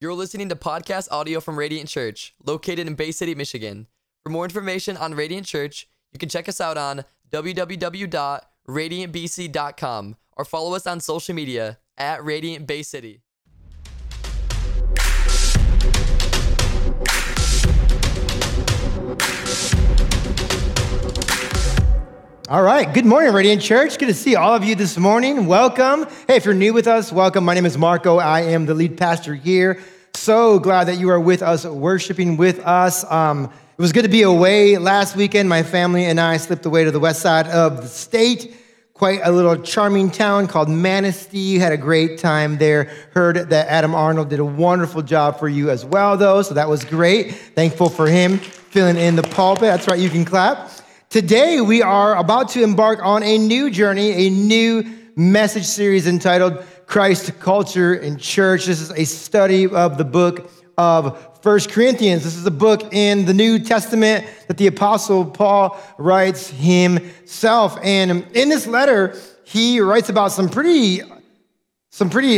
You're listening to podcast audio from Radiant Church, located in Bay City, Michigan. For more information on Radiant Church, you can check us out on www.radiantbc.com or follow us on social media at Radiant Bay City. All right. Good morning, Radiant Church. Good to see all of you this morning. Welcome. Hey, if you're new with us, welcome. My name is Marco. I am the lead pastor here. So glad that you are with us, worshiping with us. It was good to be away last weekend. My family and I slipped away to the west side of the state. Quite a little charming town called Manistee. Had a great time there. Heard that Adam Arnold did a wonderful job for you as well, though. So that was great. Thankful for him filling in the pulpit. That's right. You can clap. Today, we are about to embark on a new journey, a new message series entitled Christ, Culture, and Church. This is a study of the book of 1 Corinthians. This is a book in the New Testament that the Apostle Paul writes himself. And in this letter, he writes about some pretty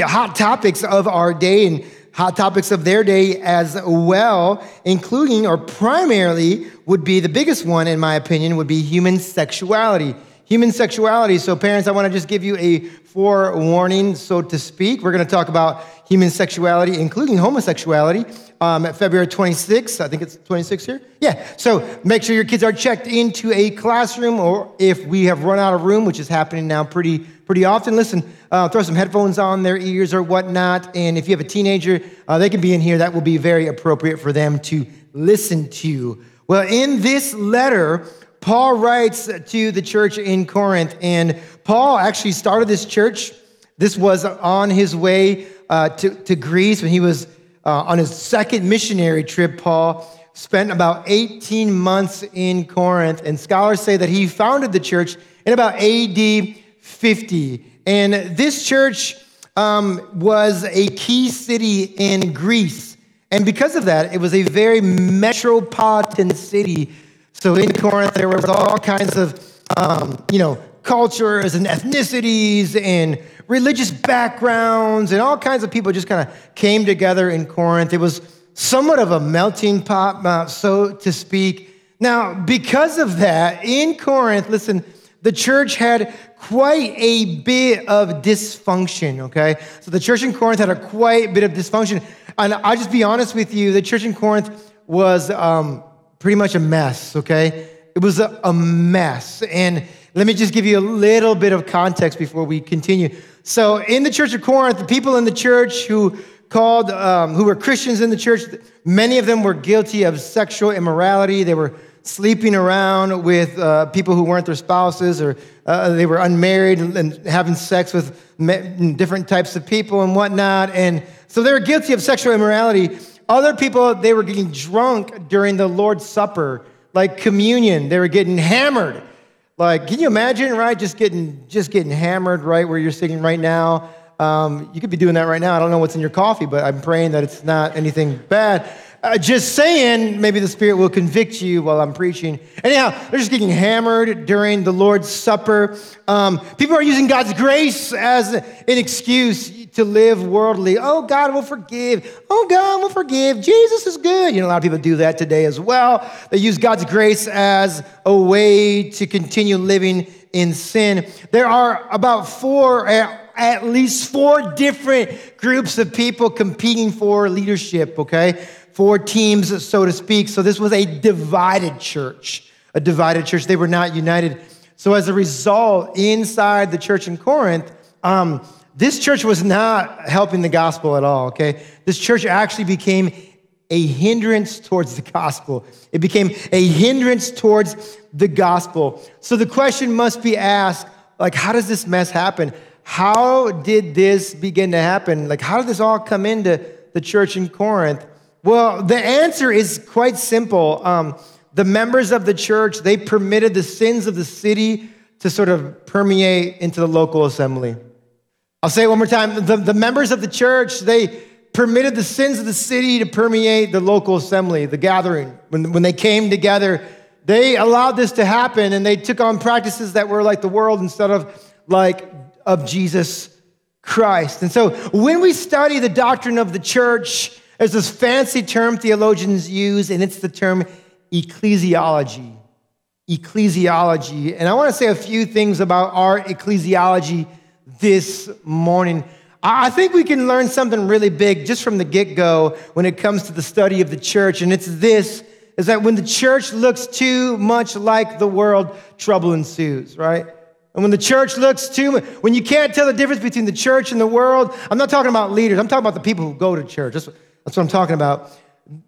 hot topics of our day and hot topics of their day as well, including or primarily would be the biggest one, in my opinion, would be human sexuality. Human sexuality. So parents, I want to just give you a forewarning, so to speak. We're going to talk about human sexuality, including homosexuality, at February 26th. I think it's 26 here. Yeah. So make sure your kids are checked into a classroom, or if we have run out of room, which is happening now pretty often. Listen, throw some headphones on their ears or whatnot. And if you have a teenager, they can be in here. That will be very appropriate for them to listen to. Well, in this letter, Paul writes to the church in Corinth, and Paul actually started this church. This was on his way to Greece when he was on his second missionary trip. Paul spent about 18 months in Corinth, and scholars say that he founded the church in about AD 50. And this church was a key city in Greece. And because of that, it was a very metropolitan city. So in Corinth, there was all kinds of, cultures and ethnicities and religious backgrounds and all kinds of people just kind of came together in Corinth. It was somewhat of a melting pot, so to speak. Now, because of that, in Corinth, listen, the church had quite a bit of dysfunction, okay? So the church in Corinth had quite a bit of dysfunction. And I'll just be honest with you, the church in Corinth was pretty much a mess, okay? It was a mess. And let me just give you a little bit of context before we continue. So in the church of Corinth, the people in the church who were Christians in the church, many of them were guilty of sexual immorality. They were sleeping around with people who weren't their spouses, or they were unmarried and having sex with different types of people and whatnot. And so they were guilty of sexual immorality. Other people, they were getting drunk during the Lord's Supper, like communion. They were getting hammered. Like, can you imagine, right? Just getting hammered right where you're sitting right now. You could be doing that right now. I don't know what's in your coffee, but I'm praying that it's not anything bad. Just saying, maybe the Spirit will convict you while I'm preaching. Anyhow, they're just getting hammered during the Lord's Supper. People are using God's grace as an excuse to live worldly. Oh, God will forgive. Oh, God will forgive. Jesus is good. You know, a lot of people do that today as well. They use God's grace as a way to continue living in sin. There are about at least four different groups of people competing for leadership, okay? Four teams, so to speak. So this was a divided church. They were not united. So as a result, inside the church in Corinth, this church was not helping the gospel at all, okay? This church actually became a hindrance towards the gospel. It became a hindrance towards the gospel. So the question must be asked, like, how does this mess happen? How did this begin to happen? Like, how did this all come into the church in Corinth? Well, the answer is quite simple. The members of the church, they permitted the sins of the city to sort of permeate into the local assembly. I'll say it one more time. The members of the church, they permitted the sins of the city to permeate the local assembly, the gathering. When they came together, they allowed this to happen, and they took on practices that were like the world instead of like of Jesus Christ. And so when we study the doctrine of the church, There's this fancy term theologians use, and it's the term ecclesiology. Ecclesiology. And I want to say a few things about our ecclesiology this morning. I think we can learn something really big just from the get-go when it comes to the study of the church, and it's this, is that when the church looks too much like the world, trouble ensues, right? And when the church looks too much, when you can't tell the difference between the church and the world, I'm not talking about leaders, I'm talking about the people who go to church. That's what I'm talking about.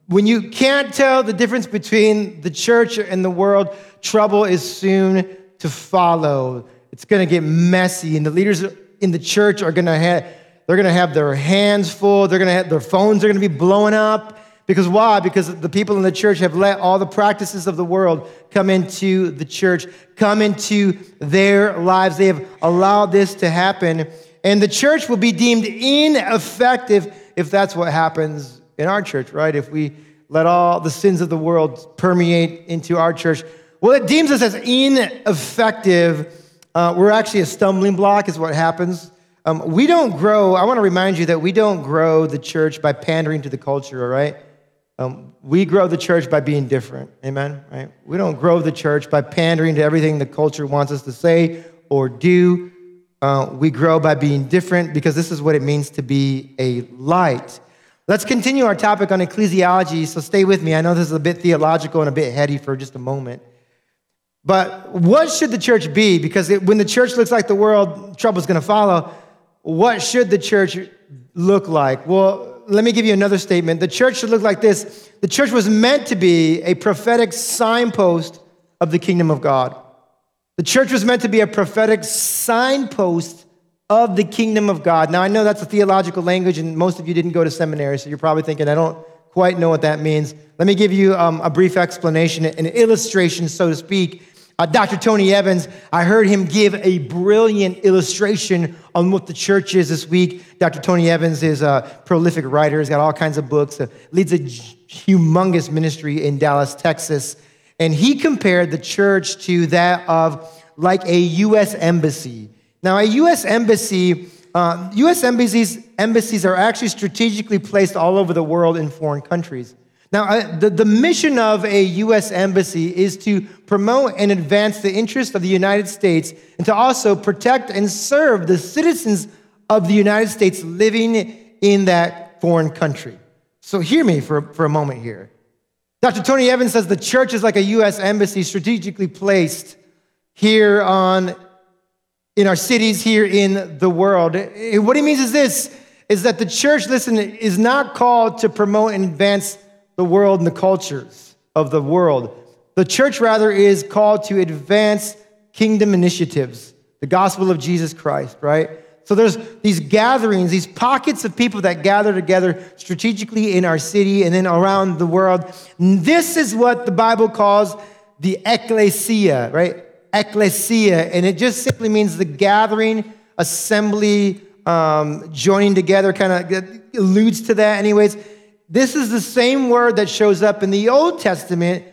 When you can't tell the difference between the church and the world, trouble is soon to follow. It's going to get messy, and the leaders in the church are going to they're going to have their hands full. They're going to have their phones are going to be blowing up. Because why? Because the people in the church have let all the practices of the world come into the church, come into their lives. They have allowed this to happen. And the church will be deemed ineffective if that's what happens in our church, right? If we let all the sins of the world permeate into our church. Well, it deems us as ineffective. We're actually a stumbling block is what happens. We don't grow, I want to remind you that we don't grow the church by pandering to the culture, all right? We grow the church by being different, amen? Right? We don't grow the church by pandering to everything the culture wants us to say or do. We grow by being different because this is what it means to be a light. Let's continue our topic on ecclesiology, so stay with me. I know this is a bit theological and a bit heady for just a moment. But what should the church be? Because when the church looks like the world, trouble's going to follow. What should the church look like? Well, let me give you another statement. The church should look like this. The church was meant to be a prophetic signpost of the kingdom of God. The church was meant to be a prophetic signpost of the kingdom of God. Now, I know that's a theological language, and most of you didn't go to seminary, so you're probably thinking, I don't quite know what that means. Let me give you a brief explanation, an illustration, so to speak. Dr. Tony Evans, I heard him give a brilliant illustration on what the church is this week. Dr. Tony Evans is a prolific writer. He's got all kinds of books. Leads a humongous ministry in Dallas, Texas. And he compared the church to that of like a U.S. embassy. Now, a U.S. embassy, embassies are actually strategically placed all over the world in foreign countries. Now, the mission of a U.S. embassy is to promote and advance the interests of the United States and to also protect and serve the citizens of the United States living in that foreign country. So hear me for a moment here. Dr. Tony Evans says the church is like a U.S. embassy strategically placed here in our cities, here in the world. What he means is this, is that the church, listen, is not called to promote and advance the world and the cultures of the world. The church, rather, is called to advance kingdom initiatives, the gospel of Jesus Christ, right? So there's these gatherings, these pockets of people that gather together strategically in our city and then around the world. This is what the Bible calls the ekklesia, right? Ekklesia, and it just simply means the gathering, assembly, joining together, kind of alludes to that anyways. This is the same word that shows up in the Old Testament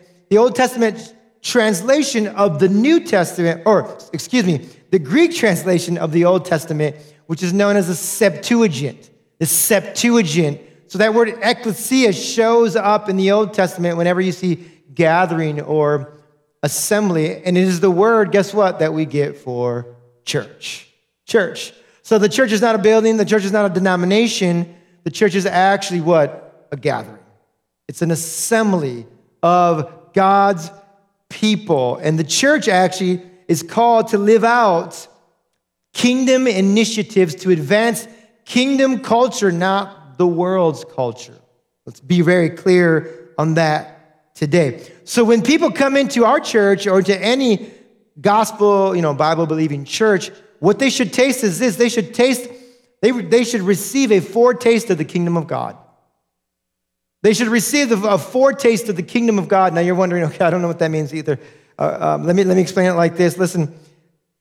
translation of the New Testament, or excuse me, the Greek translation of the Old Testament, which is known as the Septuagint. The Septuagint. So that word ecclesia shows up in the Old Testament whenever you see gathering or assembly, and it is the word, guess what, that we get for church. Church. So the church is not a building, the church is not a denomination, the church is actually what? A gathering. It's an assembly of God's people. And the church actually is called to live out kingdom initiatives to advance kingdom culture, not the world's culture. Let's be very clear on that today. So when people come into our church or to any gospel, Bible-believing church, what they should taste is this. They should receive a foretaste of the kingdom of God. They should receive a foretaste of the kingdom of God. Now you're wondering, okay, I don't know what that means either. Let me explain it like this. Listen,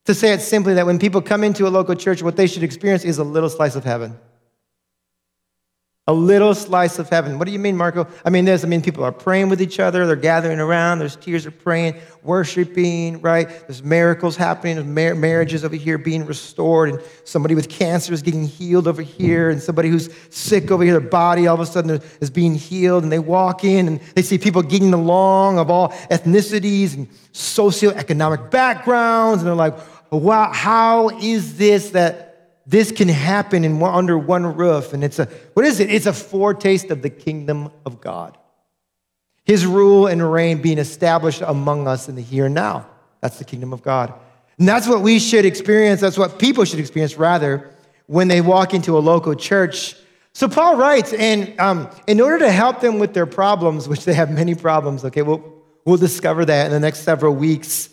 to say it simply, that when people come into a local church, what they should experience is a little slice of heaven. A little slice of heaven. What do you mean, Marco? I mean this. I mean, people are praying with each other. They're gathering around. There's tears of praying, worshiping, right? There's miracles happening. There's marriages over here being restored. And somebody with cancer is getting healed over here. And somebody who's sick over here, their body all of a sudden is being healed. And they walk in and they see people getting along of all ethnicities and socioeconomic backgrounds. And they're like, wow, how is this that this can happen in one, under one roof? And it's a, what is it? It's a foretaste of the kingdom of God. His rule and reign being established among us in the here and now. That's the kingdom of God. And that's what we should experience. That's what people should experience, rather, when they walk into a local church. So Paul writes, and in order to help them with their problems, which they have many problems, okay, we'll discover that in the next several weeks,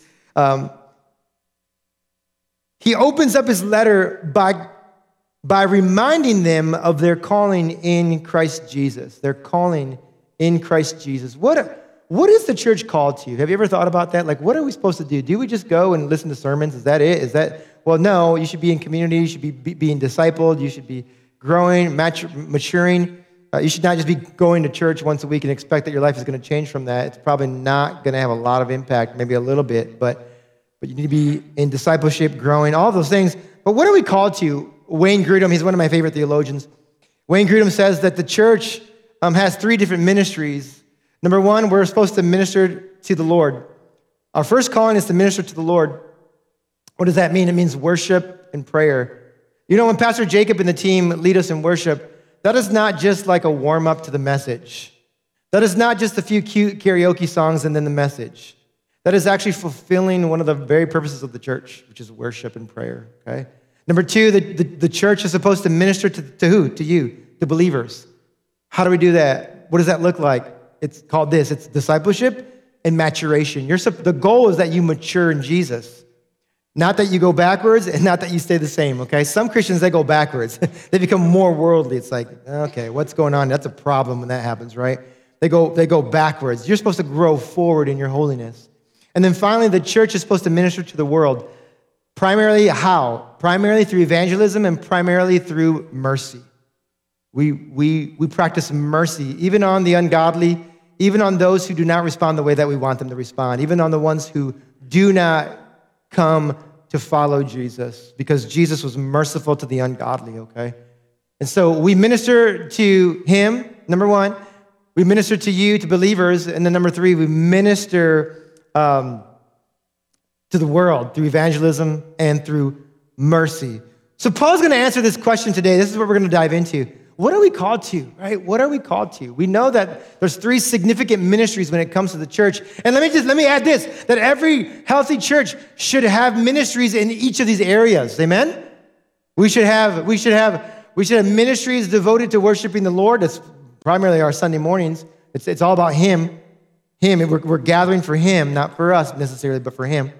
he opens up his letter by reminding them of their calling in Christ Jesus. Their calling in Christ Jesus. What is the church called to? Have you ever thought about that? Like, what are we supposed to do? Do we just go and listen to sermons? Is that it? Is that, well, no, you should be in community. You should be being discipled. You should be growing, maturing. You should not just be going to church once a week and expect that your life is going to change from that. It's probably not going to have a lot of impact, maybe a little bit, but you need to be in discipleship, growing, all those things. But what are we called to? Wayne Grudem, he's one of my favorite theologians. Wayne Grudem says that the church has three different ministries. Number one, we're supposed to minister to the Lord. Our first calling is to minister to the Lord. What does that mean? It means worship and prayer. You know, when Pastor Jacob and the team lead us in worship, that is not just like a warm-up to the message. That is not just a few cute karaoke songs and then the message. That is actually fulfilling one of the very purposes of the church, which is worship and prayer, okay? Number two, the church is supposed to minister to who? To you, the believers. How do we do that? What does that look like? It's called this. It's discipleship and maturation. The goal is that you mature in Jesus, not that you go backwards and not that you stay the same, okay? Some Christians, they go backwards. They become more worldly. It's like, okay, what's going on? That's a problem when that happens, right? They go backwards. You're supposed to grow forward in your holiness. And then finally, the church is supposed to minister to the world. Primarily how? Primarily through evangelism and primarily through mercy. We practice mercy, even on the ungodly, even on those who do not respond the way that we want them to respond, even on the ones who do not come to follow Jesus, because Jesus was merciful to the ungodly, okay? And so we minister to him, number one. We minister to you, to believers. And then number three, we minister to the world through evangelism and through mercy. So Paul's going to answer this question today. This is what we're going to dive into. What are we called to, right? What are we called to? We know that there's three significant ministries when it comes to the church. And let me add this, that every healthy church should have ministries in each of these areas. Amen? We should have ministries devoted to worshiping the Lord. That's primarily our Sunday mornings. It's all about Him, and we're gathering for him, not for us necessarily, but for him.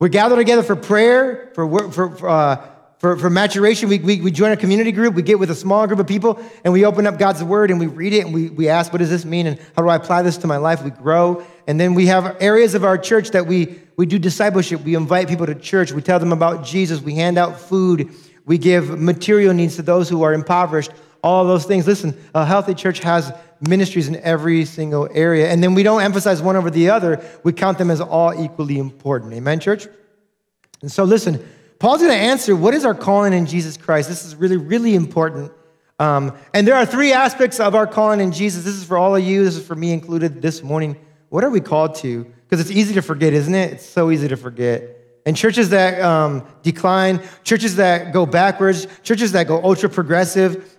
We're gathered together for prayer, for maturation. We join a community group. We get with a small group of people, and we open up God's word, and we read it, and we ask, what does this mean, and how do I apply this to my life? We grow, and then we have areas of our church that we do discipleship. We invite people to church. We tell them about Jesus. We hand out food. We give material needs to those who are impoverished. All those things. Listen, a healthy church has ministries in every single area. And then we don't emphasize one over the other. We count them as all equally important. Amen, church? And so listen, Paul's going to answer, what is our calling in Jesus Christ? This is really, really important. And there are three aspects of our calling in Jesus. This is for all of you. This is for me included this morning. What are we called to? Because it's easy to forget, isn't it? It's so easy to forget. And churches that decline, churches that go backwards, churches that go ultra-progressive,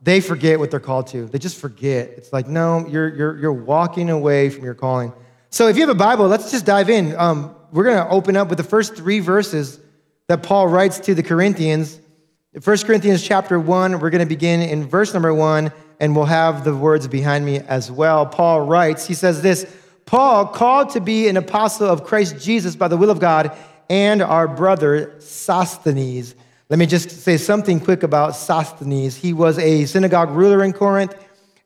they forget what they're called to. They just forget. It's like, no, you're walking away from your calling. So if you have a Bible, let's just dive in. We're going to open up with the first three verses that Paul writes to the Corinthians. 1 Corinthians chapter 1, we're going to begin in verse number 1, and we'll have the words behind me as well. Paul writes, he says this, Paul, called to be an apostle of Christ Jesus by the will of God, and our brother Sosthenes. Let me just say something quick about Sosthenes. He was a synagogue ruler in Corinth,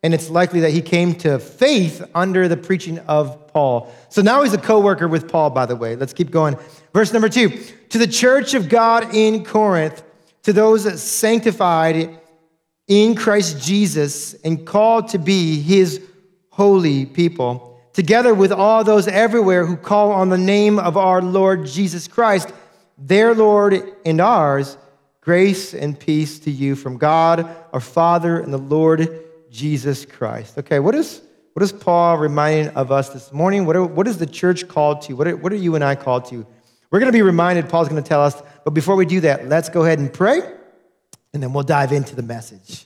and it's likely that he came to faith under the preaching of Paul. So now he's a co-worker with Paul, by the way. Let's keep going. Verse number 2, to the church of God in Corinth, to those sanctified in Christ Jesus and called to be his holy people, together with all those everywhere who call on the name of our Lord Jesus Christ, their Lord and ours. Grace and peace to you from God, our Father, and the Lord Jesus Christ. Okay, what is Paul reminding of us this morning? What is the church called to? What are you and I called to? We're going to be reminded, Paul's going to tell us, but before we do that, let's go ahead and pray, and then we'll dive into the message.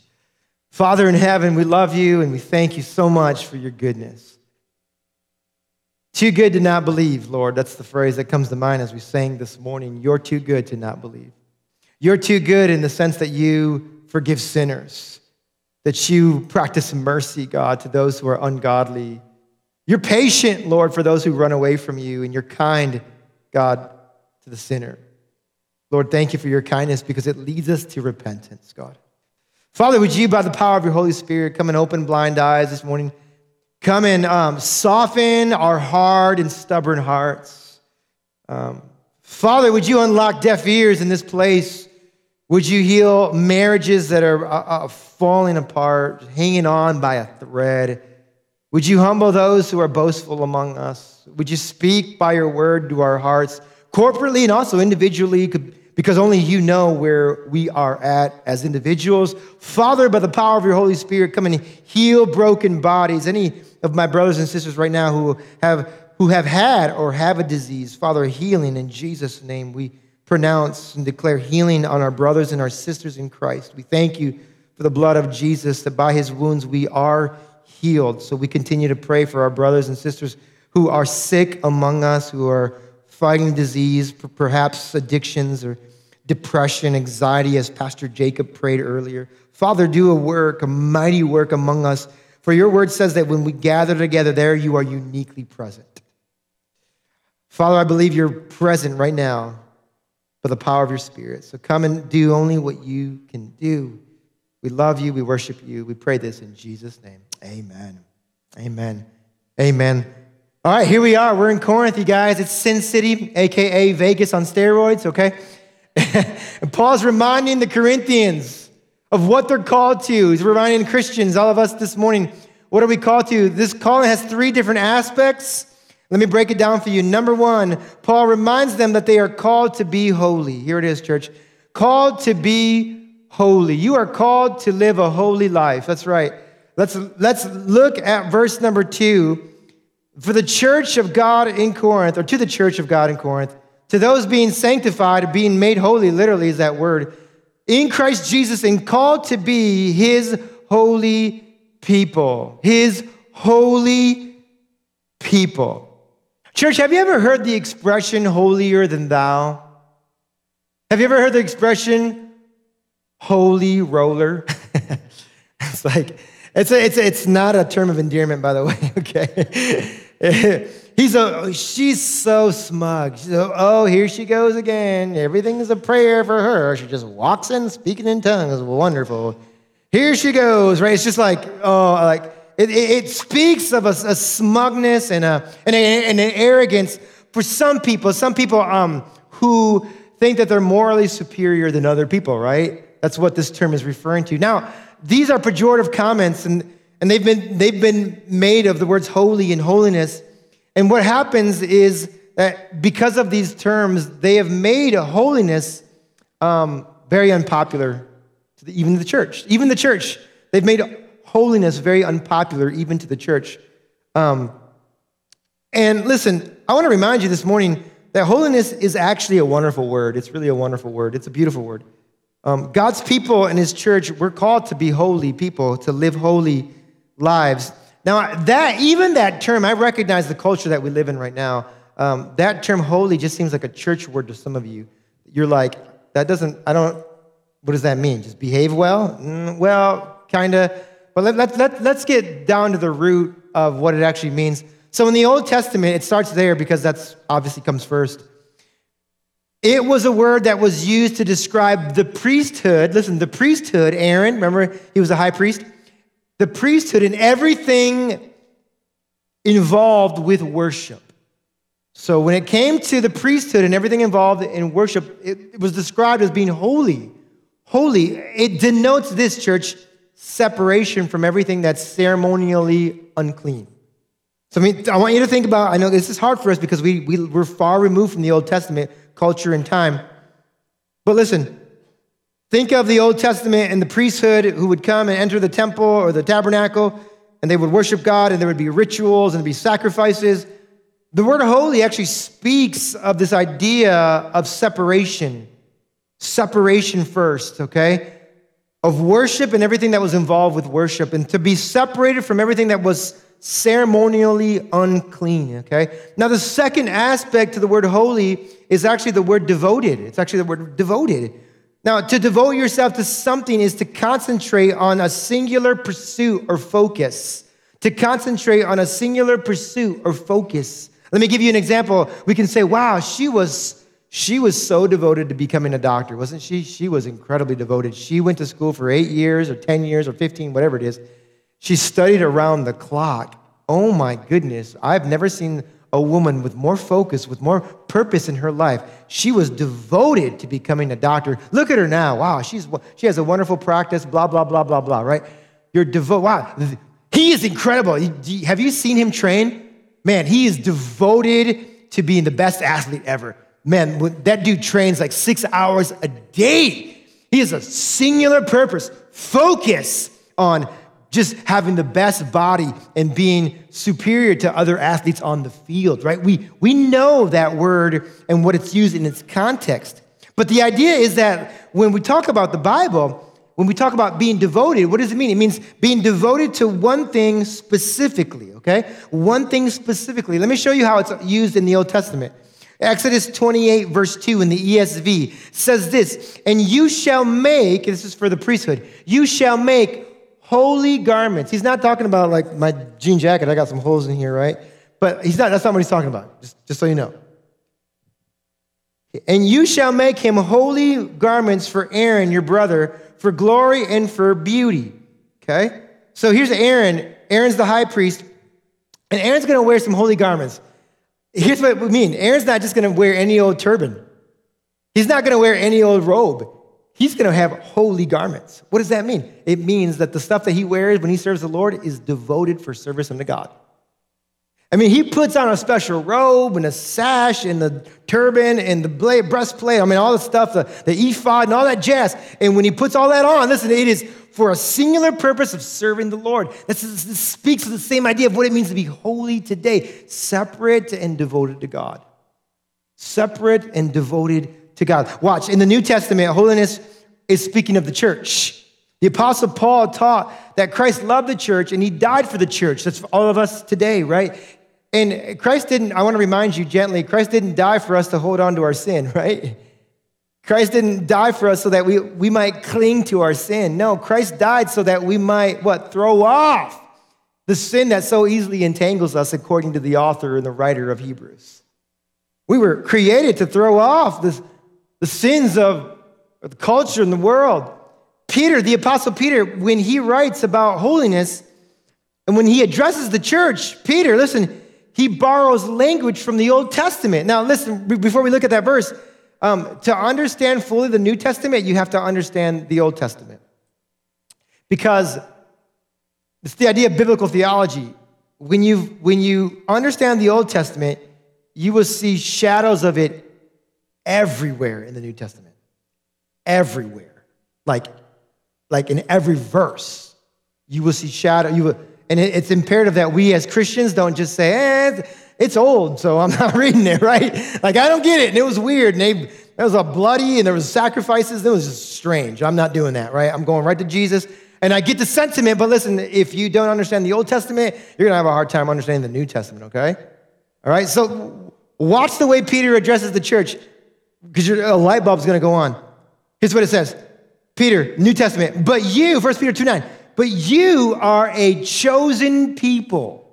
Father in heaven, we love you, and we thank you so much for your goodness. Too good to not believe, Lord. That's the phrase that comes to mind as we sang this morning. You're too good to not believe. You're too good in the sense that you forgive sinners, that you practice mercy, God, to those who are ungodly. You're patient, Lord, for those who run away from you, and you're kind, God, to the sinner. Lord, thank you for your kindness because it leads us to repentance, God. Father, would you, by the power of your Holy Spirit, come and open blind eyes this morning? Come and soften our hard and stubborn hearts. Father, would you unlock deaf ears in this place? Would you heal marriages that are falling apart, hanging on by a thread? Would you humble those who are boastful among us? Would you speak by your word to our hearts, corporately and also individually, because only you know where we are at as individuals? Father, by the power of your Holy Spirit, come and heal broken bodies. Any of my brothers and sisters right now who have had or have a disease, Father, healing in Jesus' name. We pronounce and declare healing on our brothers and our sisters in Christ. We thank you for the blood of Jesus, that by his wounds we are healed. So we continue to pray for our brothers and sisters who are sick among us, who are fighting disease, perhaps addictions or depression, anxiety, as Pastor Jacob prayed earlier. Father, do a work, a mighty work among us. For your word says that when we gather together there, you are uniquely present. Father, I believe you're present right now by the power of your Spirit. So come and do only what you can do. We love you. We worship you. We pray this in Jesus' name. Amen. Amen. Amen. All right, here we are. We're in Corinth, you guys. It's Sin City, a.k.a. Vegas on steroids, okay? And Paul's reminding the Corinthians of what they're called to. He's reminding Christians, all of us this morning, what are we called to? This calling has three different aspects. Let me break it down for you. Number one, Paul reminds them that they are called to be holy. Here it is, church. Called to be holy. You are called to live a holy life. That's right. Let's look at verse number 2. For the church of God in Corinth, or to the church of God in Corinth, to those being sanctified, being made holy, literally is that word, in Christ Jesus and called to be his holy people. His holy people. Church, have you ever heard the expression holier than thou? Have you ever heard the expression holy roller? It's like, it's not a term of endearment, by the way, okay? She's so smug. She's like, oh, here she goes again. Everything is a prayer for her. She just walks in speaking in tongues. Wonderful. Here she goes, right? It's just like, oh, like, It speaks of a smugness and an arrogance for some people. Some people who think that they're morally superior than other people, right? That's what this term is referring to. Now, these are pejorative comments, and they've been made of the words holy and holiness. And what happens is that because of these terms, they have made holiness very unpopular to even the church. Even the church, they've made holiness very unpopular even to the church. And listen, I want to remind you this morning that holiness is actually a wonderful word. It's really a wonderful word. It's a beautiful word. God's people and his church, we're called to be holy people, to live holy lives. Now, that term, I recognize the culture that we live in right now. That term holy just seems like a church word to some of you. You're like, what does that mean? Just behave well? Well, kind of. But let's get down to the root of what it actually means. So in the Old Testament, it starts there because that's obviously comes first. It was a word that was used to describe the priesthood. Listen, the priesthood, Aaron, remember he was a high priest? The priesthood and everything involved with worship. So when it came to the priesthood and everything involved in worship, it was described as being holy. Holy, it denotes this, church. separation from everything that's ceremonially unclean. So I want you to think about, I know this is hard for us because we're far removed from the Old Testament culture and time. But listen, think of the Old Testament and the priesthood who would come and enter the temple or the tabernacle, and they would worship God, and there would be rituals and there'd be sacrifices. The word holy actually speaks of this idea of separation. Separation first, okay? Of worship and everything that was involved with worship, and to be separated from everything that was ceremonially unclean, okay? Now, the second aspect to the word holy is actually the word devoted. It's actually the word devoted. Now, to devote yourself to something is to concentrate on a singular pursuit or focus. To concentrate on a singular pursuit or focus. Let me give you an example. We can say, wow, she was so devoted to becoming a doctor, wasn't she? She was incredibly devoted. She went to school for 8 years or 10 years or 15, whatever it is. She studied around the clock. Oh my goodness, I've never seen a woman with more focus, with more purpose in her life. She was devoted to becoming a doctor. Look at her now. Wow, she has a wonderful practice, blah, blah, blah, blah, blah, right? You're devoted. Wow, he is incredible. Have you seen him train? Man, he is devoted to being the best athlete ever. Man, that dude trains like 6 hours a day. He has a singular purpose, focus on just having the best body and being superior to other athletes on the field, right? We know that word and what it's used in its context. But the idea is that when we talk about the Bible, when we talk about being devoted, what does it mean? It means being devoted to one thing specifically, okay? One thing specifically. Let me show you how it's used in the Old Testament. Exodus 28, verse 2 in the ESV says this, and you shall make, this is for the priesthood, you shall make holy garments. He's not talking about like my jean jacket. I got some holes in here, right? But that's not what he's talking about, just so you know. And you shall make him holy garments for Aaron, your brother, for glory and for beauty, okay? So here's Aaron. Aaron's the high priest, and Aaron's going to wear some holy garments. Here's what we mean. Aaron's not just going to wear any old turban. He's not going to wear any old robe. He's going to have holy garments. What does that mean? It means that the stuff that he wears when he serves the Lord is devoted for service unto God. I mean, he puts on a special robe and a sash and the turban and the breastplate. I mean, all the stuff, the ephod and all that jazz. And when he puts all that on, listen, it is for a singular purpose of serving the Lord. This speaks to the same idea of what it means to be holy today, separate and devoted to God. Separate and devoted to God. Watch, in the New Testament, holiness is speaking of the church. The Apostle Paul taught that Christ loved the church and he died for the church. That's for all of us today, right? And I want to remind you gently, Christ didn't die for us to hold on to our sin, right? Christ didn't die for us so that we might cling to our sin. No, Christ died so that we might, throw off the sin that so easily entangles us, according to the author and the writer of Hebrews. We were created to throw off the sins of the culture and the world. Peter, the Apostle Peter, when he writes about holiness and when he addresses the church, Peter, listen, he borrows language from the Old Testament. Now, listen, before we look at that verse, to understand fully the New Testament, you have to understand the Old Testament, because it's the idea of biblical theology. When you understand the Old Testament, you will see shadows of it everywhere in the New Testament, everywhere, like in every verse, you will see shadow. And it's imperative that we as Christians don't just say, it's old, so I'm not reading it, right? Like, I don't get it, and it was weird, and there was a bloody, and there was sacrifices, and it was just strange. I'm not doing that, right? I'm going right to Jesus, and I get the sentiment, but listen, if you don't understand the Old Testament, you're going to have a hard time understanding the New Testament, okay? All right, so watch the way Peter addresses the church, because a light bulb's going to go on. Here's what it says. Peter, New Testament. But you, 1 Peter 2:9, but you are a chosen people.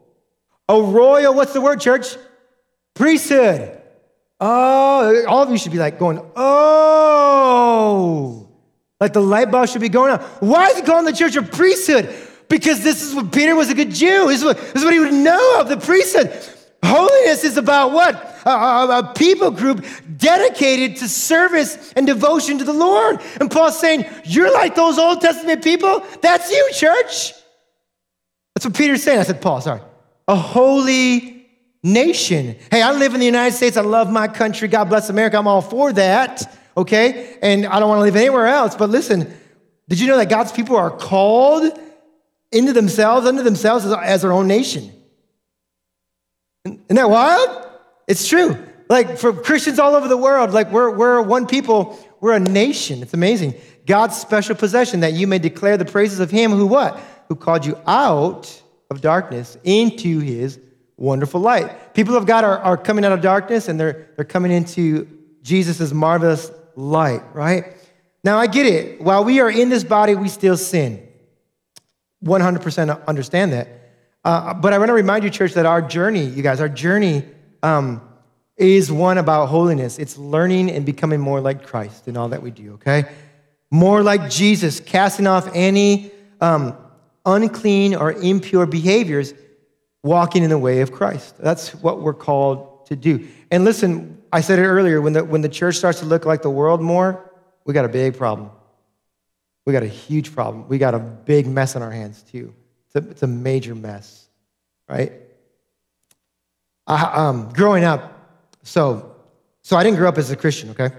A royal, what's the word, church? Priesthood. Oh, all of you should be like going, oh. Like the light bulb should be going on. Why is he calling the church a priesthood? Because this is what Peter was a good Jew. This is what he would know of, the priesthood. Holiness is about what? a people group dedicated to service and devotion to the Lord. And Paul's saying, you're like those Old Testament people. That's you, church. That's what Peter's saying. I said Paul, sorry. A holy nation. Hey, I live in the United States. I love my country. God bless America. I'm all for that, okay? And I don't want to live anywhere else. But listen, did you know that God's people are called into themselves, unto themselves as their own nation? Isn't that wild? It's true. Like for Christians all over the world, like we're one people, we're a nation. It's amazing. God's special possession, that you may declare the praises of him who what? Who called you out of darkness into his wonderful light. People of God are coming out of darkness and they're coming into Jesus' marvelous light, right? Now I get it. While we are in this body, we still sin. 100% understand that. But I want to remind you, church, that our journey, you guys, is one about holiness. It's learning and becoming more like Christ in all that we do, okay? More like Jesus, casting off any unclean or impure behaviors, walking in the way of Christ. That's what we're called to do. And listen, I said it earlier, when the church starts to look like the world more, we got a big problem. We got a huge problem. We got a big mess on our hands, too. It's a major mess, right? Growing up, so I didn't grow up as a Christian, okay?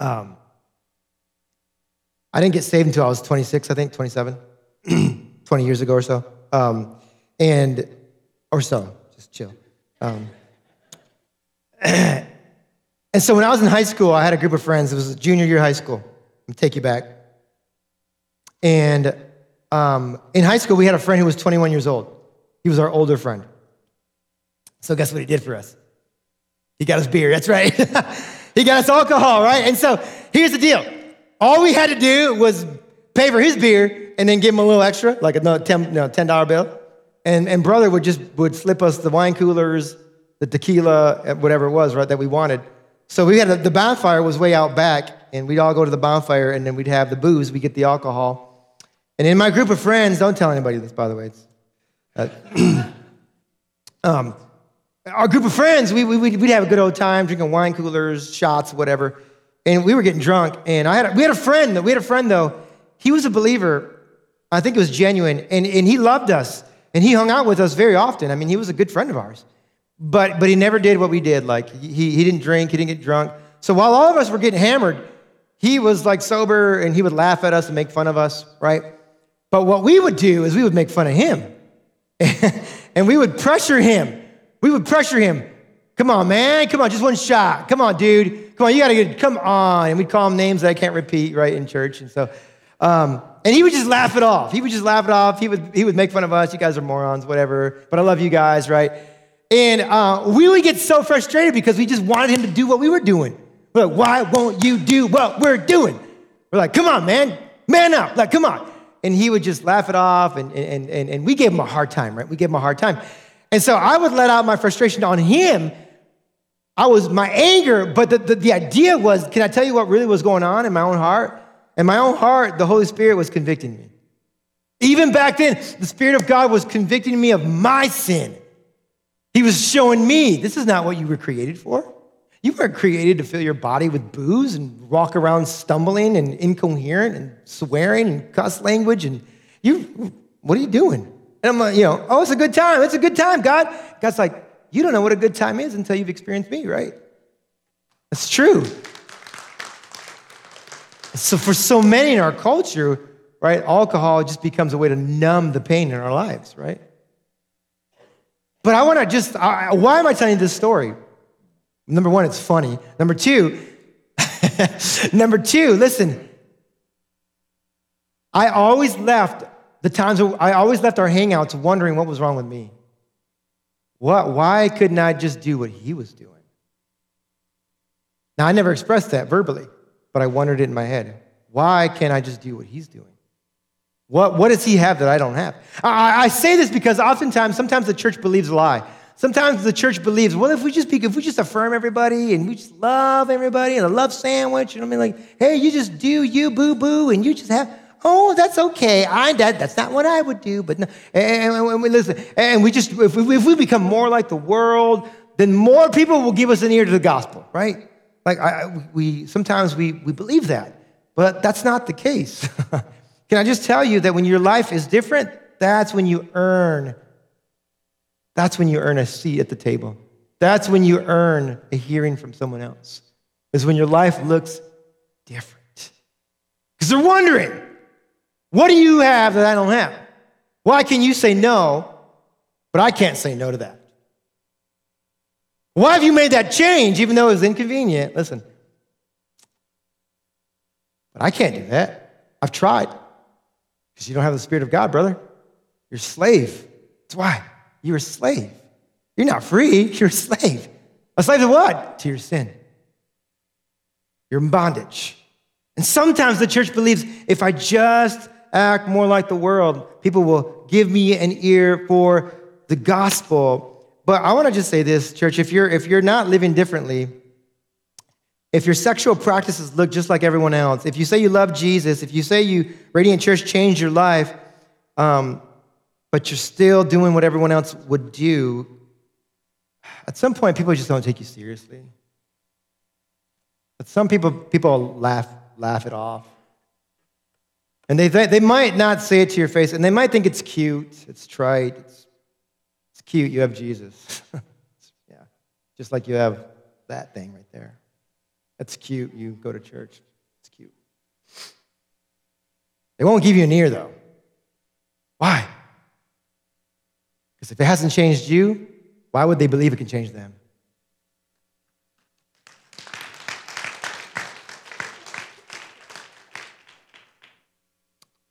I didn't get saved until I was 26, I think, 27, 20 years ago or so. Just chill. And so when I was in high school, I had a group of friends. It was junior year high school. I'm gonna take you back. And in high school, we had a friend who was 21 years old. He was our older friend. So guess what he did for us? He got us beer, that's right. He got us alcohol, right? And so here's the deal. All we had to do was pay for his beer and then give him a little extra, like another $10 bill. And brother would slip us the wine coolers, the tequila, whatever it was, right, that we wanted. So we had the bonfire was way out back, and we'd all go to the bonfire, and then we'd have the booze, we'd get the alcohol. And in my group of friends, don't tell anybody this, by the way. Our group of friends, we'd have a good old time drinking wine coolers, shots, whatever, and we were getting drunk. And we had a friend though. He was a believer. I think it was genuine, and he loved us, and he hung out with us very often. I mean, he was a good friend of ours. But he never did what we did. Like, he didn't drink, he didn't get drunk. So while all of us were getting hammered, he was like sober, and he would laugh at us and make fun of us, right? But what we would do is we would make fun of him. And we would pressure him. Come on, man. Come on, just one shot. Come on, dude. Come on, come on. And we'd call him names that I can't repeat, right, in church. And so, and he would just laugh it off. He would make fun of us. You guys are morons, whatever. But I love you guys, right? And we would get so frustrated because we just wanted him to do what we were doing. We're like, why won't you do what we're doing? We're like, come on, man. Man up. Like, come on. And he would just laugh it off, and we gave him a hard time, right? And so I would let out my frustration on him. I was my anger, but the idea was, can I tell you what really was going on in my own heart? In my own heart, the Holy Spirit was convicting me. Even back then, the Spirit of God was convicting me of my sin. He was showing me, this is not what you were created for. You weren't created to fill your body with booze and walk around stumbling and incoherent and swearing and cuss language. And what are you doing? And I'm like, oh, it's a good time. It's a good time, God. God's like, you don't know what a good time is until you've experienced me, right? That's true. So for so many in our culture, right, alcohol just becomes a way to numb the pain in our lives, right? But I want to why am I telling you this story? Number one, it's funny. Number two, listen. I always left our hangouts wondering what was wrong with me. Why couldn't I just do what he was doing? Now, I never expressed that verbally, but I wondered it in my head. Why can't I just do what he's doing? What does he have that I don't have? I say this because sometimes the church believes a lie. Sometimes the church believes, well, if we just affirm everybody and we just love everybody and a love sandwich, and I mean, like, hey, you just do you, boo-boo, and you just have, oh, that's okay. That's not what I would do, but no. And we become more like the world, then more people will give us an ear to the gospel, right? Like we sometimes believe that, but that's not the case. Can I just tell you that when your life is different, that's when you earn a seat at the table. That's when you earn a hearing from someone else. Is when your life looks different. Because they're wondering, what do you have that I don't have? Why can you say no, but I can't say no to that? Why have you made that change, even though it was inconvenient? Listen, but I can't do that. I've tried. Because you don't have the Spirit of God, brother. You're a slave. That's why. You're a slave. You're not free. You're a slave. A slave to what? To your sin. You're in bondage. And sometimes the church believes, if I just act more like the world, people will give me an ear for the gospel. But I want to just say this, church, if you're not living differently, if your sexual practices look just like everyone else, if you say you love Jesus, if you say you, Radiant Church, changed your life, but you're still doing what everyone else would do, at some point, people just don't take you seriously. But some people laugh it off. And they might not say it to your face, and they might think it's cute, it's trite, it's cute, you have Jesus. Yeah, just like you have that thing right there. That's cute, you go to church. It's cute. They won't give you an ear, though. Why? Because if it hasn't changed you, why would they believe it can change them?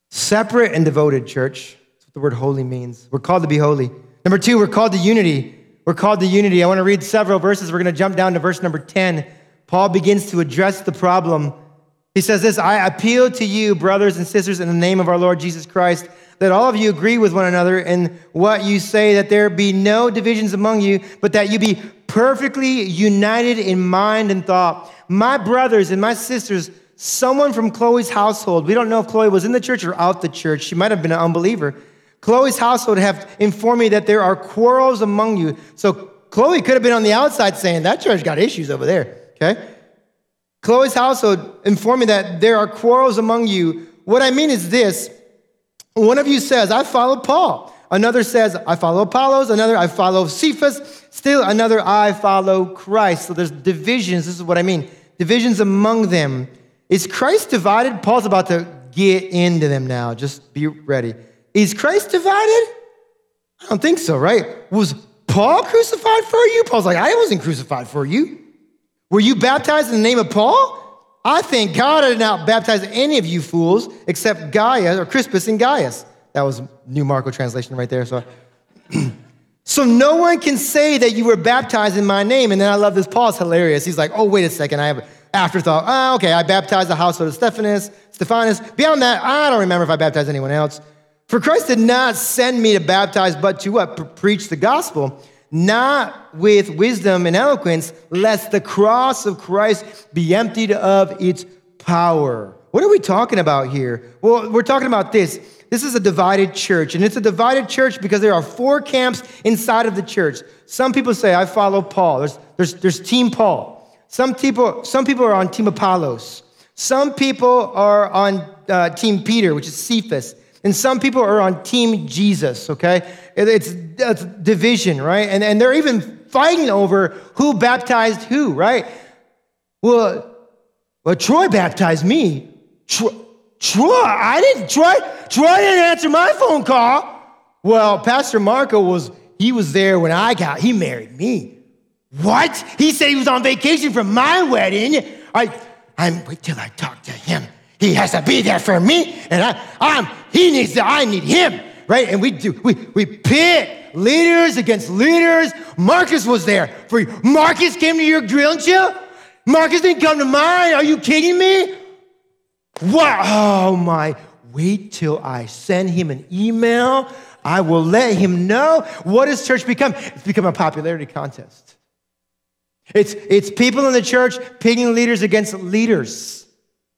Separate and devoted, church. That's what the word holy means. We're called to be holy. Number 2, we're called to unity. We're called to unity. I want to read several verses. We're going to jump down to verse number 10. Paul begins to address the problem. He says this, I appeal to you, brothers and sisters, in the name of our Lord Jesus Christ, that all of you agree with one another in what you say, that there be no divisions among you, but that you be perfectly united in mind and thought. My brothers and my sisters, someone from Chloe's household, we don't know if Chloe was in the church or out the church. She might have been an unbeliever. Chloe's household have informed me that there are quarrels among you. So Chloe could have been on the outside saying, that church got issues over there, okay? Chloe's household informed me that there are quarrels among you. What I mean is this, one of you says, I follow Paul. Another says, I follow Apollos. Another, I follow Cephas. Still another, I follow Christ. So there's divisions, this is what I mean, divisions among them. Is Christ divided? Paul's about to get into them now, just be ready. Is Christ divided? I don't think so, right? Was Paul crucified for you? Paul's like, I wasn't crucified for you. Were you baptized in the name of Paul? I thank God I did not baptize any of you fools except Gaius or Crispus and Gaius. That was New Marco translation right there. So, so no one can say that you were baptized in my name. And then I love this. Paul's hilarious. He's like, oh, wait a second. I have an afterthought. Oh, okay, I baptized the household of Stephanus. Beyond that, I don't remember if I baptized anyone else. For Christ did not send me to baptize, but to what? Preach the gospel, not with wisdom and eloquence, lest the cross of Christ be emptied of its power. What are we talking about here? Well, we're talking about this. This is a divided church, and it's a divided church because there are 4 camps inside of the church. Some people say, I follow Paul. There's Team Paul. Some people are on Team Apollos. Some people are on Team Peter, which is Cephas. And some people are on Team Jesus, okay? It's division, right? And they're even fighting over who baptized who, right? Well, Troy baptized me. Troy didn't answer my phone call. Well, Pastor Marco was there when he married me. What? He said he was on vacation from my wedding. Wait till I talk to him. He has to be there for me, and I need him, right? And we pit leaders against leaders. Marcus was there for you. Marcus came to your grill and chill? Marcus didn't come to mine. Are you kidding me? What? Oh my, wait till I send him an email. I will let him know. What does church become? It's become a popularity contest. It's people in the church pitting leaders against leaders.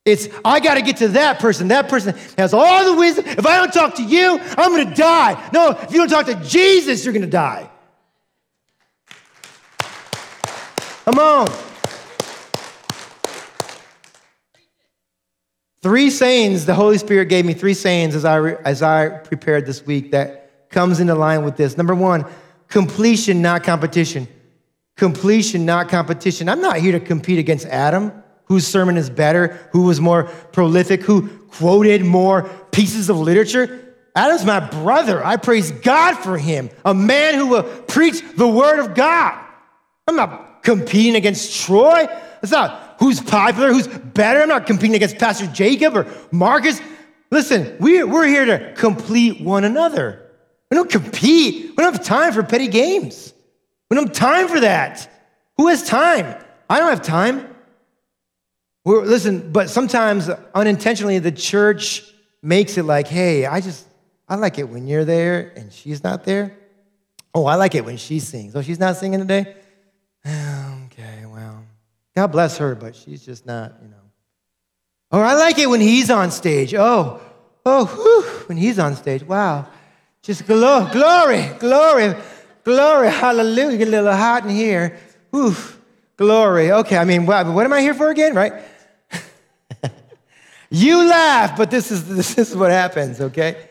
It's, I got to get to that person has all the wisdom. If I don't talk to you, I'm going to die. No, if you don't talk to Jesus, you're going to die. Come on. Three sayings, the Holy Spirit gave me three sayings as I prepared this week that comes into line with this. Number one, completion, not competition. Completion, not competition. I'm not here to compete against Adam, whose sermon is better, who was more prolific, who quoted more pieces of literature. Adam's my brother. I praise God for him, a man who will preach the word of God. I'm not competing against Troy. It's not who's popular, who's better. I'm not competing against Pastor Jacob or Marcus. Listen, we're here to complete one another. We don't compete. We don't have time for petty games. We don't have time for that. Who has time? I don't have time. Listen, but sometimes unintentionally the church makes it like, hey, I like it when you're there and she's not there. Oh, I like it when she sings. Oh, she's not singing today? Okay, well. God bless her, but she's just not, you know. Or I like it when he's on stage. Oh, when he's on stage, wow. Just glory, hallelujah. Get a little hot in here. Oof, glory. Okay, I mean, what am I here for again, right? You laugh, but this is what happens, okay?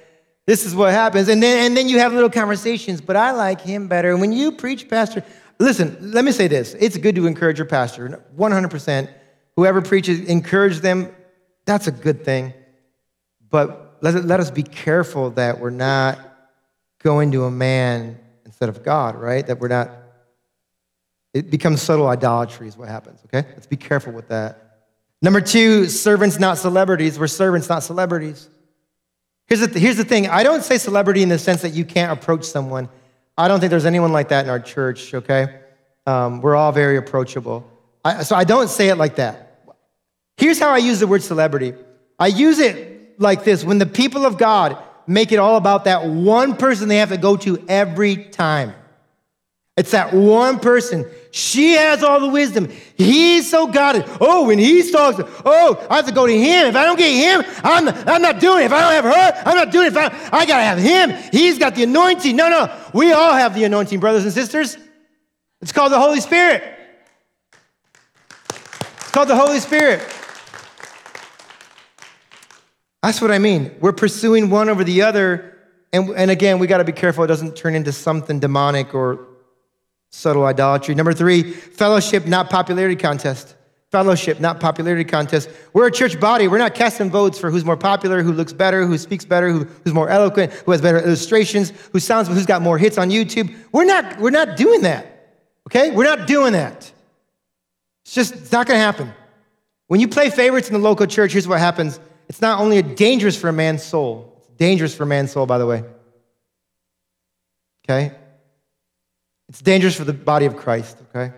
This is what happens. And then you have little conversations, but I like him better. And when you preach, Pastor... Listen, let me say this. It's good to encourage your pastor, 100%. Whoever preaches, encourage them. That's a good thing. But let us be careful that we're not going to a man instead of God, right? That we're not, it becomes subtle idolatry is what happens, okay? Let's be careful with that. Number two, servants, not celebrities. We're servants, not celebrities. Here's the thing. I don't say celebrity in the sense that you can't approach someone. I don't think there's anyone like that in our church, okay? We're all very approachable. So I don't say it like that. Here's how I use the word celebrity. I use it like this. When the people of God make it all about that one person they have to go to every time. It's that one person. She has all the wisdom. He's so guarded. Oh, when he talks, oh, I have to go to him. If I don't get him, I'm not doing it. If I don't have her, I'm not doing it. I got to have him. He's got the anointing. No. We all have the anointing, brothers and sisters. It's called the Holy Spirit. It's called the Holy Spirit. That's what I mean. We're pursuing one over the other. And again, we got to be careful it doesn't turn into something demonic or subtle idolatry. Number three, fellowship, not popularity contest. Fellowship, not popularity contest. We're a church body. We're not casting votes for who's more popular, who looks better, who speaks better, who's more eloquent, who has better illustrations, who's got more hits on YouTube. We're not doing that, okay? We're not doing that. It's not going to happen. When you play favorites in the local church, here's what happens. It's not only dangerous for a man's soul. It's dangerous for a man's soul, by the way. Okay? It's dangerous for the body of Christ, okay?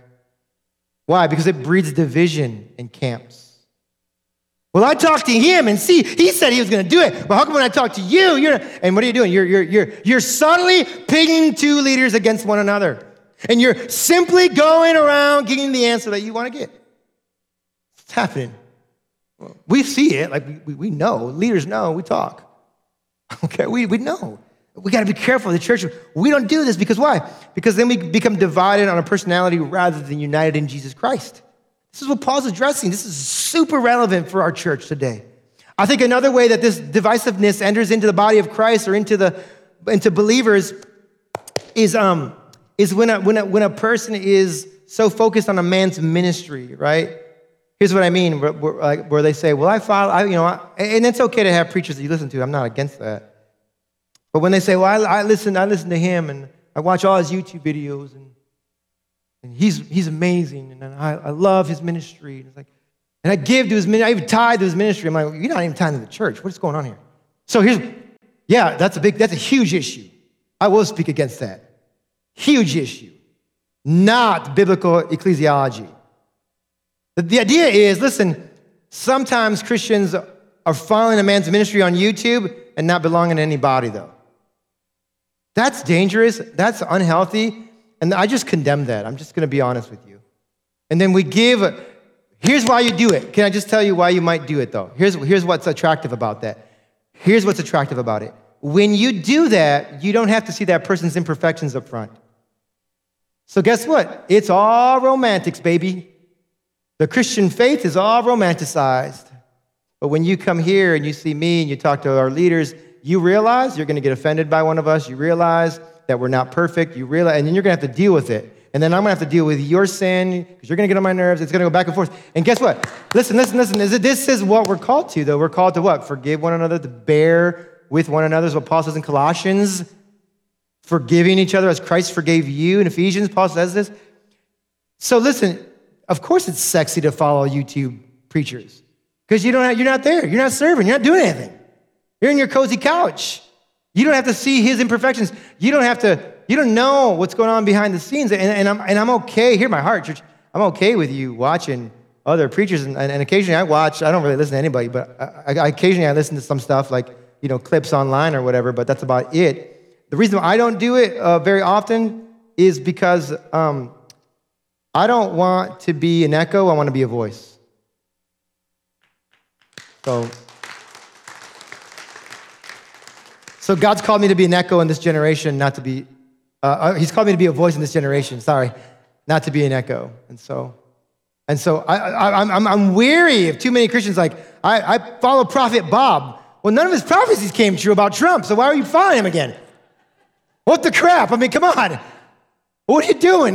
Why? Because it breeds division in camps. Well, I talked to him and see, he said he was going to do it. But how come when I talk to you, you're not, and what are you doing? You're subtly pitting two leaders against one another. And you're simply going around getting the answer that you want to get. It's happening. We see it, like we know. Leaders know, we talk. Okay, we know. We got to be careful. The church, we don't do this because why? Because then we become divided on a personality rather than united in Jesus Christ. This is what Paul's addressing. This is super relevant for our church today. I think another way that this divisiveness enters into the body of Christ or into believers is when a person is so focused on a man's ministry, right? Here's what I mean, where they say, well, and it's okay to have preachers that you listen to. I'm not against that. But when they say, well, I listen to him and I watch all his YouTube videos and he's amazing and I love his ministry. And it's like, and I give to his ministry, I even tithe to his ministry. I'm like, you're not even tithing to the church. What's going on here? So that's a huge issue. I will speak against that. Huge issue. Not biblical ecclesiology. The idea is, listen, sometimes Christians are following a man's ministry on YouTube and not belonging to anybody though. That's dangerous. That's unhealthy. And I just condemn that. I'm just going to be honest with you. And then here's why you do it. Can I just tell you why you might do it, though? Here's what's attractive about that. Here's what's attractive about it. When you do that, you don't have to see that person's imperfections up front. So guess what? It's all romantics, baby. The Christian faith is all romanticized. But when you come here and you see me and you talk to our leaders, you realize you're going to get offended by one of us. You realize that we're not perfect. You realize, and then you're going to have to deal with it. And then I'm going to have to deal with your sin because you're going to get on my nerves. It's going to go back and forth. And guess what? Listen. This is what we're called to, though. We're called to what? Forgive one another, to bear with one another. That's what Paul says in Colossians. Forgiving each other as Christ forgave you. In Ephesians, Paul says this. So listen, of course it's sexy to follow YouTube preachers because you're not there. You're not serving. You're not doing anything. You're in your cozy couch. You don't have to see his imperfections. You don't know what's going on behind the scenes. And I'm okay. Hear my heart, church. I'm okay with you watching other preachers. And occasionally I don't really listen to anybody, but I occasionally listen to some stuff like, clips online or whatever, but that's about it. The reason I don't do it very often is because I don't want to be an echo. I want to be a voice. So God's called me to be an echo in this generation, not to be, he's called me to be a voice in this generation, not to be an echo. And so I'm weary of too many Christians like, I follow Prophet Bob. Well, none of his prophecies came true about Trump, so why are you following him again? What the crap? I mean, come on. What are you doing?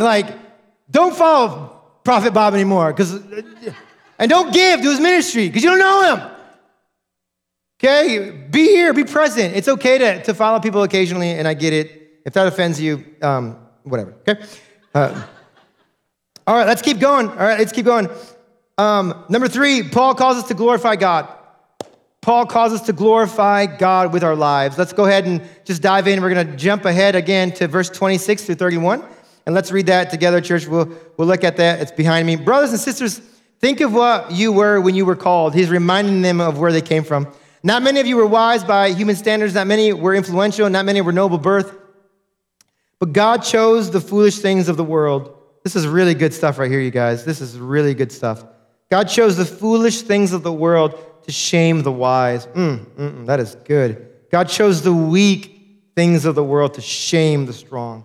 Don't follow Prophet Bob anymore. And don't give to his ministry because you don't know him. Okay? Be here. Be present. It's okay to follow people occasionally, and I get it. If that offends you, whatever. Okay? All right, let's keep going. Number 3, Paul calls us to glorify God. Paul calls us to glorify God with our lives. Let's go ahead and just dive in. We're going to jump ahead again to verse 26 through 31. And let's read that together, church. We'll look at that. It's behind me. Brothers and sisters, think of what you were when you were called. He's reminding them of where they came from. Not many of you were wise by human standards. Not many were influential. Not many were noble birth. But God chose the foolish things of the world. This is really good stuff right here, you guys. This is really good stuff. God chose the foolish things of the world to shame the wise. That is good. God chose the weak things of the world to shame the strong.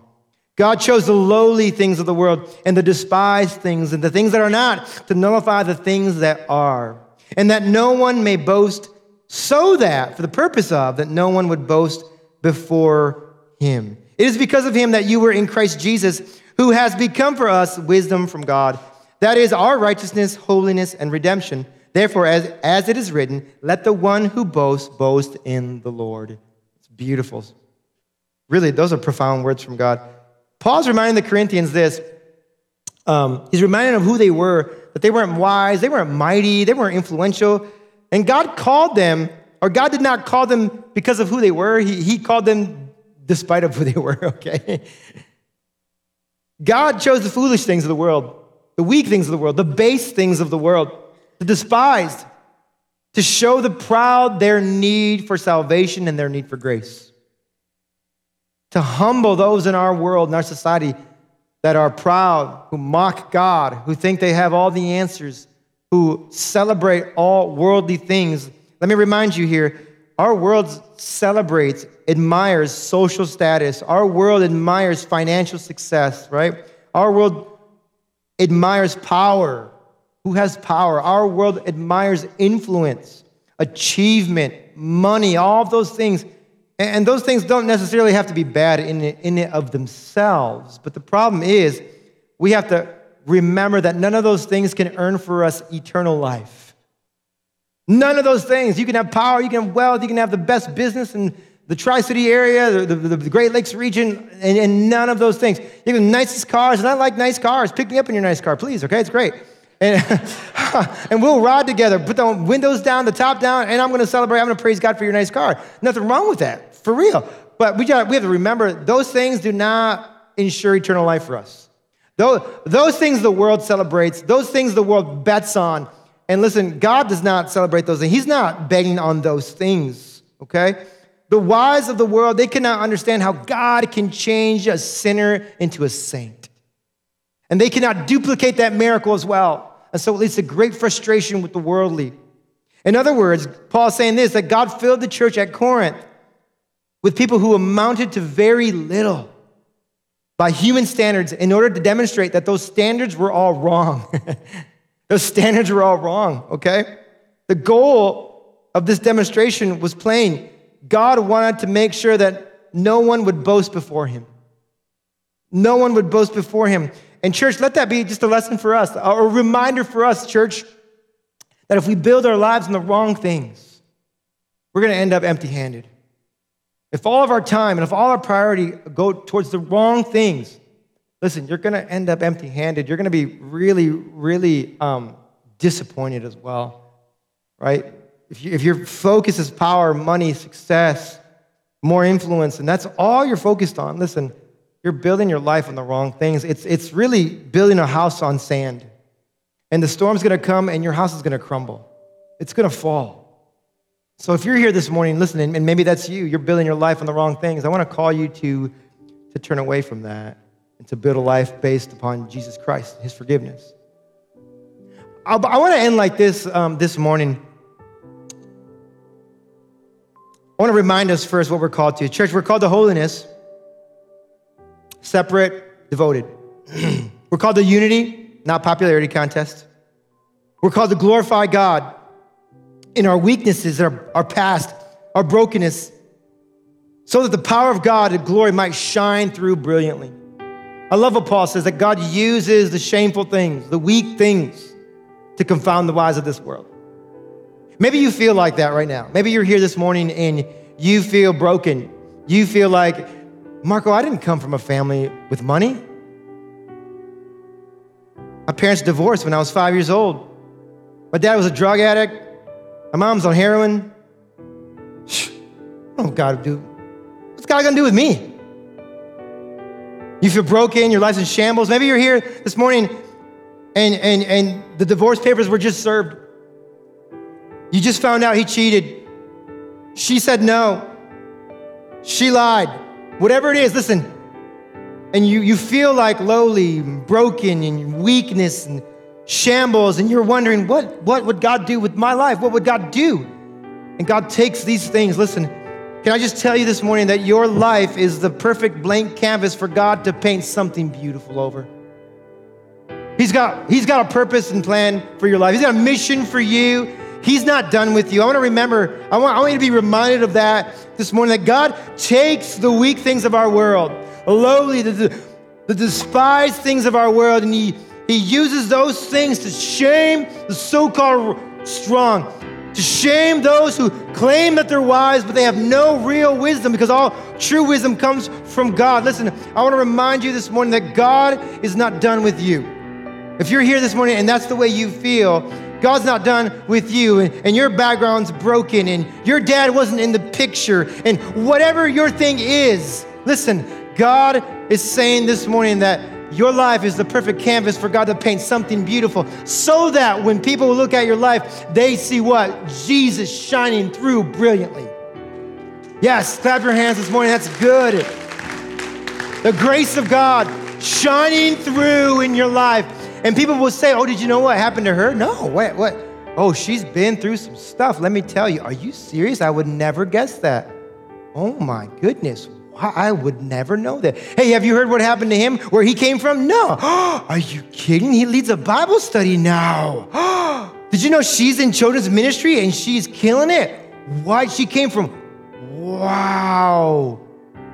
God chose the lowly things of the world and the despised things and the things that are not to nullify the things that are, and that no one may boast, so that, for the purpose of, that no one would boast before him. It is because of him that you were in Christ Jesus, who has become for us wisdom from God. That is our righteousness, holiness, and redemption. Therefore, as it is written, let the one who boasts, boast in the Lord. It's beautiful. Really, those are profound words from God. Paul's reminding the Corinthians this. He's reminding them of who they were, that they weren't wise, they weren't mighty, they weren't influential. And God called them, or God did not call them because of who they were. He called them despite of who they were, okay? God chose the foolish things of the world, the weak things of the world, the base things of the world, the despised, to show the proud their need for salvation and their need for grace, to humble those in our world and our society that are proud, who mock God, who think they have all the answers, who celebrate all worldly things. Let me remind you here, our world celebrates, admires social status. Our world admires financial success, right? Our world admires power. Who has power? Our world admires influence, achievement, money, all of those things. And those things don't necessarily have to be bad in and of themselves. But the problem is we have to remember that none of those things can earn for us eternal life. None of those things. You can have power, you can have wealth, you can have the best business in the Tri-City area, the Great Lakes region, and none of those things. You can have the nicest cars, and I like nice cars. Pick me up in your nice car, please, okay? It's great. And we'll ride together, put the windows down, the top down, and I'm going to celebrate. I'm going to praise God for your nice car. Nothing wrong with that, for real. But we have to remember those things do not ensure eternal life for us. Those things the world celebrates, those things the world bets on. And listen, God does not celebrate those things. He's not betting on those things, okay? The wise of the world, they cannot understand how God can change a sinner into a saint. And they cannot duplicate that miracle as well. And so it leads to great frustration with the worldly. In other words, Paul is saying this, that God filled the church at Corinth with people who amounted to very little. by human standards in order to demonstrate that those standards were all wrong. Those standards were all wrong, okay? The goal of this demonstration was plain. God wanted to make sure that no one would boast before him. No one would boast before him. And church, let that be just a lesson for us, a reminder for us, church, that if we build our lives on the wrong things, we're going to end up empty-handed. If all of our time and if all our priority go towards the wrong things, listen, you're going to end up empty-handed. You're going to be really, really disappointed as well, right? If your focus is power, money, success, more influence, and that's all you're focused on, listen, you're building your life on the wrong things. It's really building a house on sand. And the storm's going to come and your house is going to crumble. It's going to fall. So if you're here this morning listening, and maybe that's you, you're building your life on the wrong things, I want to call you to turn away from that and to build a life based upon Jesus Christ, his forgiveness. I want to end like this this morning. I want to remind us first what we're called to. Church, we're called to holiness, separate, devoted. We're called to unity, not popularity contest. We're called to glorify God in our weaknesses, our past, our brokenness, so that the power of God and glory might shine through brilliantly. I love what Paul says, that God uses the shameful things, the weak things, to confound the wise of this world. Maybe you feel like that right now. Maybe you're here this morning and you feel broken. You feel like, Marco, I didn't come from a family with money. My parents divorced when I was 5 years old. My dad was a drug addict. My mom's on heroin. Oh, God, dude. What's God gonna do with me? You feel broken, your life's in shambles. Maybe you're here this morning and the divorce papers were just served. You just found out he cheated. She said no. She lied. Whatever it is, listen. And you feel like lowly and broken and weakness and shambles, and you're wondering, what would God do with my life? What would God do? And God takes these things. Listen, can I just tell you this morning that your life is the perfect blank canvas for God to paint something beautiful over. He's got a purpose and plan for your life. He's got a mission for you. He's not done with you. I want you to be reminded of that this morning, that God takes the weak things of our world, lowly, the despised things of our world, and He uses those things to shame the so-called strong, to shame those who claim that they're wise, but they have no real wisdom, because all true wisdom comes from God. Listen, I want to remind you this morning that God is not done with you. If you're here this morning and that's the way you feel, God's not done with you, and your background's broken, and your dad wasn't in the picture, and whatever your thing is, listen, God is saying this morning that your life is the perfect canvas for God to paint something beautiful, so that when people look at your life, they see what? Jesus shining through brilliantly. Yes, clap your hands this morning. That's good. The grace of God shining through in your life. And people will say, oh, did you know what happened to her? No, what? Oh, she's been through some stuff. Let me tell you, are you serious? I would never guess that. Oh my goodness. I would never know that. Hey, have you heard what happened to him, where he came from? No. Are you kidding? He leads a Bible study now. Did you know she's in children's ministry and she's killing it? Why she came from? Wow.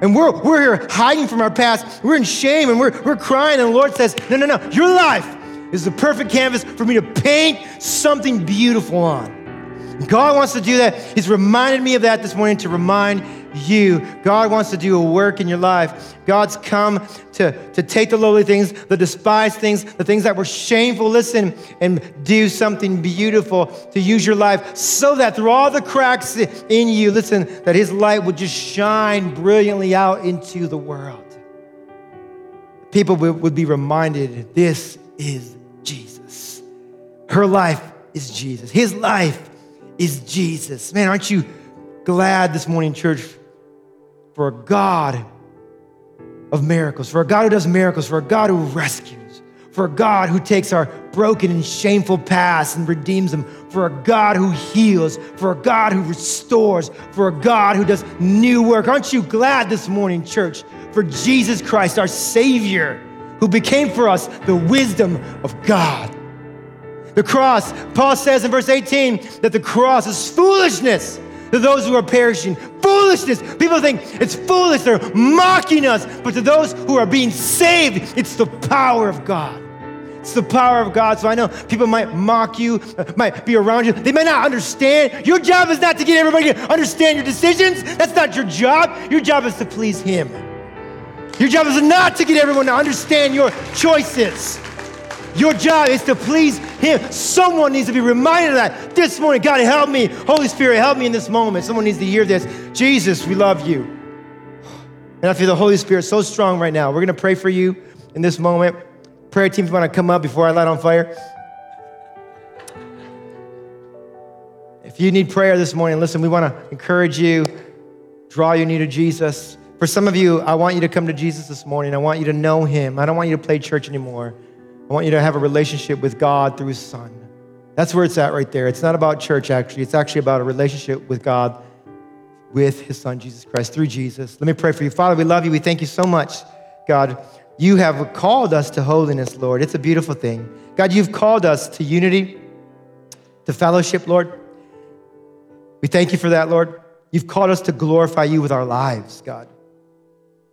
And we're here hiding from our past. We're in shame and we're crying, and the Lord says, no. Your life is the perfect canvas for me to paint something beautiful on. God wants to do that. He's reminded me of that this morning to remind you. God wants to do a work in your life. God's come to take the lowly things, the despised things, the things that were shameful, listen, and do something beautiful, to use your life so that through all the cracks in you, listen, that his light would just shine brilliantly out into the world. People would be reminded, this is Jesus. Her life is Jesus. His life is Jesus. Man, aren't you glad this morning, church, for a God of miracles, for a God who does miracles, for a God who rescues, for a God who takes our broken and shameful past and redeems them, for a God who heals, for a God who restores, for a God who does new work. Aren't you glad this morning, church, for Jesus Christ, our Savior, who became for us the wisdom of God? The cross, Paul says in verse 18, that the cross is foolishness to those who are perishing. Foolishness. People think it's foolish. They're mocking us. But to those who are being saved, it's the power of God. It's the power of God. So I know people might mock you, might be around you. They might not understand. Your job is not to get everybody to understand your decisions. That's not your job. Your job is to please Him. Your job is not to get everyone to understand your choices. Your job is to please Him. Someone needs to be reminded of that this morning. God, help me. Holy Spirit, help me in this moment. Someone needs to hear this. Jesus, we love you. And I feel the Holy Spirit so strong right now. We're going to pray for you in this moment. Prayer teams want to come up before I light on fire. If you need prayer this morning, listen, we want to encourage you, draw you near to Jesus. For some of you, I want you to come to Jesus this morning. I want you to know Him. I don't want you to play church anymore. I want you to have a relationship with God through His Son. That's where it's at right there. It's not about church, actually. It's actually about a relationship with God, with His Son, Jesus Christ, through Jesus. Let me pray for you. Father, we love you. We thank you so much, God. You have called us to holiness, Lord. It's a beautiful thing. God, you've called us to unity, to fellowship, Lord. We thank you for that, Lord. You've called us to glorify you with our lives, God,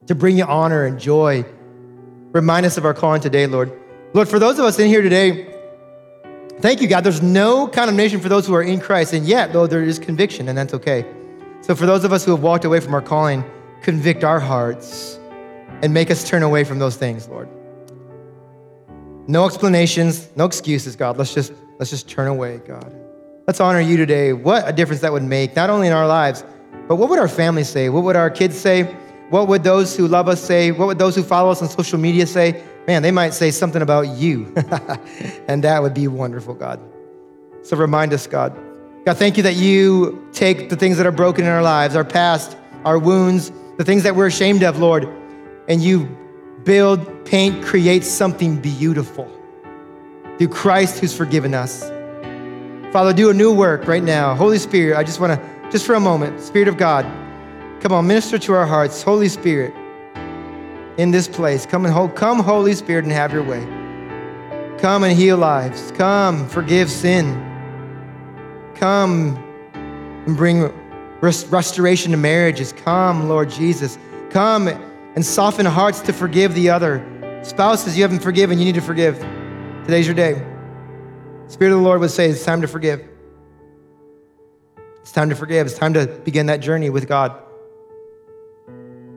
to bring you honor and joy. Remind us of our calling today, Lord. Lord, for those of us in here today, thank you, God. There's no condemnation for those who are in Christ, and yet, though, there is conviction, and that's okay. So for those of us who have walked away from our calling, convict our hearts and make us turn away from those things, Lord. No explanations, no excuses, God. Let's just turn away, God. Let's honor you today. What a difference that would make, not only in our lives, but what would our families say? What would our kids say? What would those who love us say? What would those who follow us on social media say? Man, they might say something about you, and that would be wonderful, God. So remind us, God. God, thank you that you take the things that are broken in our lives, our past, our wounds, the things that we're ashamed of, Lord, and you build, paint, create something beautiful through Christ who's forgiven us. Father, do a new work right now. Holy Spirit, I just want to, just for a moment, Spirit of God, come on, minister to our hearts. Holy Spirit, in this place. Come, Holy Spirit, and have your way. Come and heal lives. Come, forgive sin. Come and bring restoration to marriages. Come, Lord Jesus. Come and soften hearts to forgive the other. Spouses you haven't forgiven, you need to forgive. Today's your day. The Spirit of the Lord would say, it's time to forgive. It's time to forgive. It's time to begin that journey with God.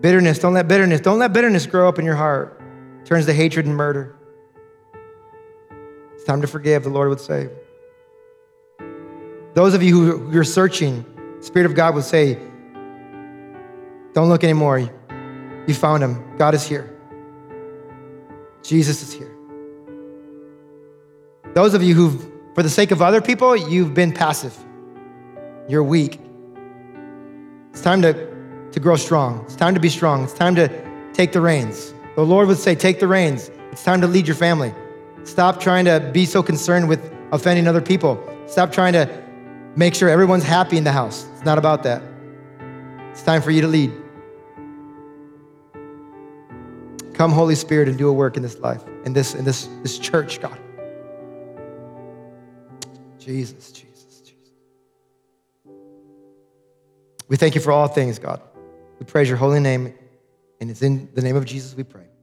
Bitterness, don't let bitterness grow up in your heart. It turns to hatred and murder. It's time to forgive, the Lord would say. Those of you who you're searching, the Spirit of God would say, don't look anymore. You found Him. God is here. Jesus is here. Those of you who, for the sake of other people, you've been passive. You're weak. It's time to grow strong. It's time to be strong. It's time to take the reins. The Lord would say, take the reins. It's time to lead your family. Stop trying to be so concerned with offending other people. Stop trying to make sure everyone's happy in the house. It's not about that. It's time for you to lead. Come, Holy Spirit, and do a work in this life, in this church, God. Jesus. We thank you for all things, God. We praise your holy name, and it's in the name of Jesus we pray.